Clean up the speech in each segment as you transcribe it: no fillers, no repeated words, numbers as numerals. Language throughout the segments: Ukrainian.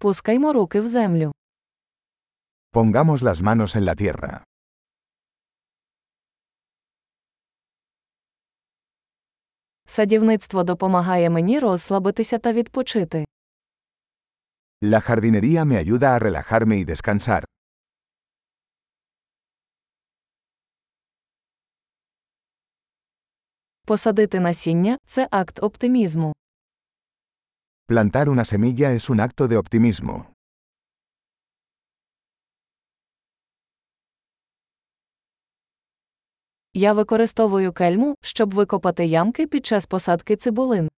Пускаймо руки в землю. Pongamos las manos en la tierra. Садівництво допомагає мені розслабитися та відпочити. La jardinería me ayuda a relajarme y descansar. Посадити насіння – це акт оптимізму. Plantar una semilla es un acto de optimismo. Я використовую кельму, щоб викопати ямки під час посадки цибулин.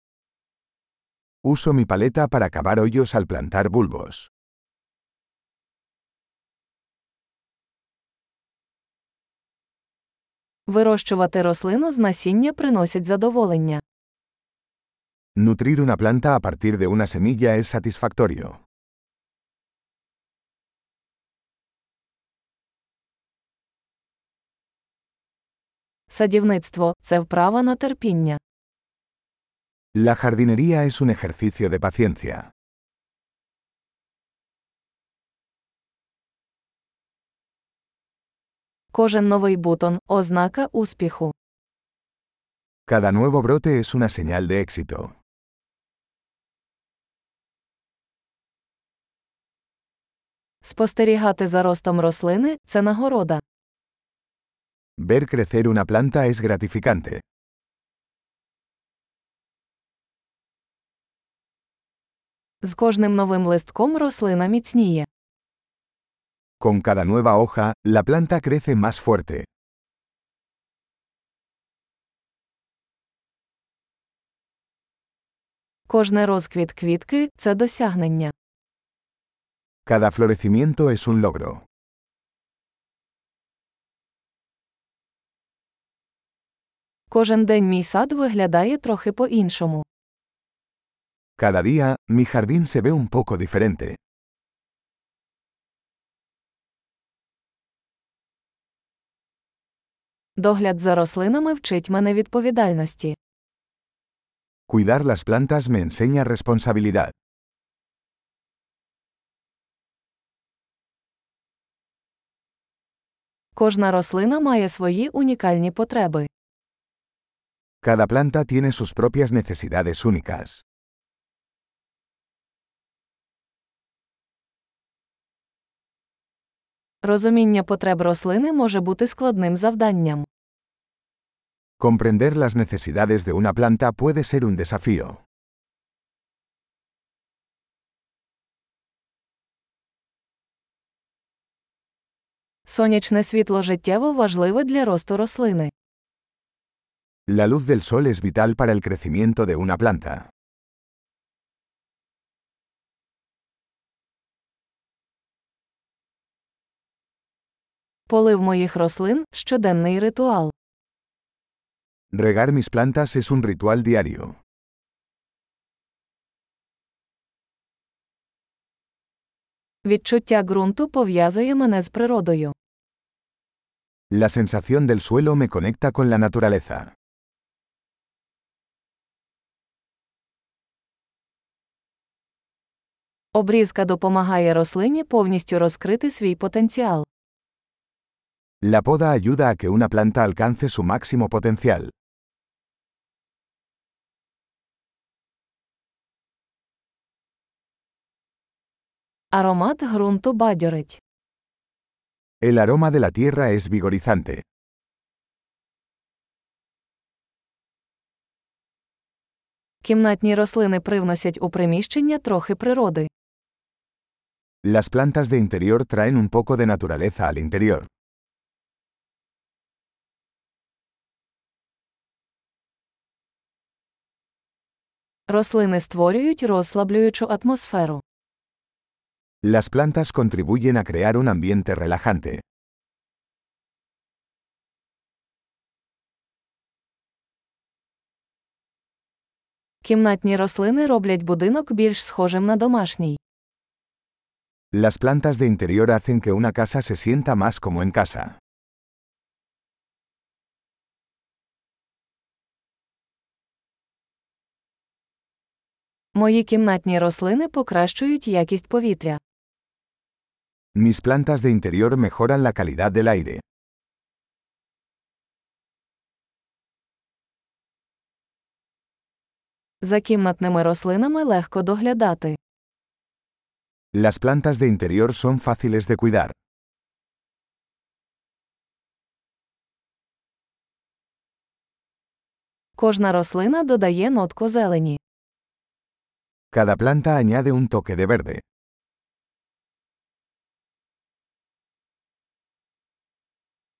Uso mi paleta para cavar hoyos al plantar bulbos. Вирощувати рослину з насіння приносить задоволення. Nutrir una planta a partir de una semilla es satisfactorio. Садівництво – це вправа на терпіння. La jardinería es un ejercicio de paciencia. Кожен новий бутон – ознака успіху. Cada nuevo brote es una señal de éxito. Спостерігати за ростом рослини – це нагорода. Ver crecer una planta es gratificante. З кожним новим листком рослина міцніє. Con cada nueva hoja, la planta crece más fuerte. Кожний розквіт квітки – це досягнення. Cada florecimiento es un logro. Кожен день мій сад виглядає трохи по-іншому. Cada día, mi jardín se ve un poco diferente. Догляд за рослинами вчить мене відповідальності. Cuidar las plantas me enseña responsabilidad. Кожна рослина має свої унікальні потреби. Cada planta tiene sus propias necesidades únicas. Розуміння потреб рослини може бути складним завданням. Comprender las necesidades de una planta puede ser un desafío. Сонячне світло життєво важливе для росту рослини. La luz del sol es vital para el crecimiento de una planta. Полив моїх рослин – щоденний ритуал. Regar mis plantas es un ritual diario. Відчуття ґрунту пов'язує мене з природою. La sensación del suelo me conecta con la naturaleza. Обрізка допомагає рослині повністю розкрити свій потенціал. La poda ayuda a que una planta alcance su máximo potencial. Аромат ґрунту бадьорить. El aroma de la tierra es vigorizante. Кімнатні рослини привносять у приміщення трохи природи. Las plantas de interior traen un poco de naturaleza al interior. Рослини створюють розслаблюючу атмосферу. Las plantas contribuyen a crear un ambiente relajante. Кімнатні рослини роблять будинок більш схожим на домашній. Las plantas de interior hacen que una casa se sienta más como en casa. Мої кімнатні рослини покращують якість повітря. Mis plantas de interior mejoran la calidad del aire. За кімнатними рослинами легко доглядати. Las plantas de interior son fáciles de cuidar. Кожна рослина додає нотку зелені. Cada planta añade un toque de verde.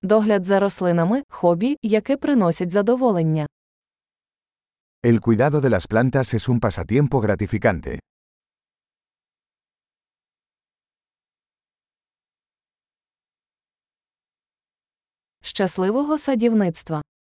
Догляд за рослинами – хобі, яке приносить задоволення. El cuidado de las plantas es un pasatiempo gratificante. Щасливого садівництва!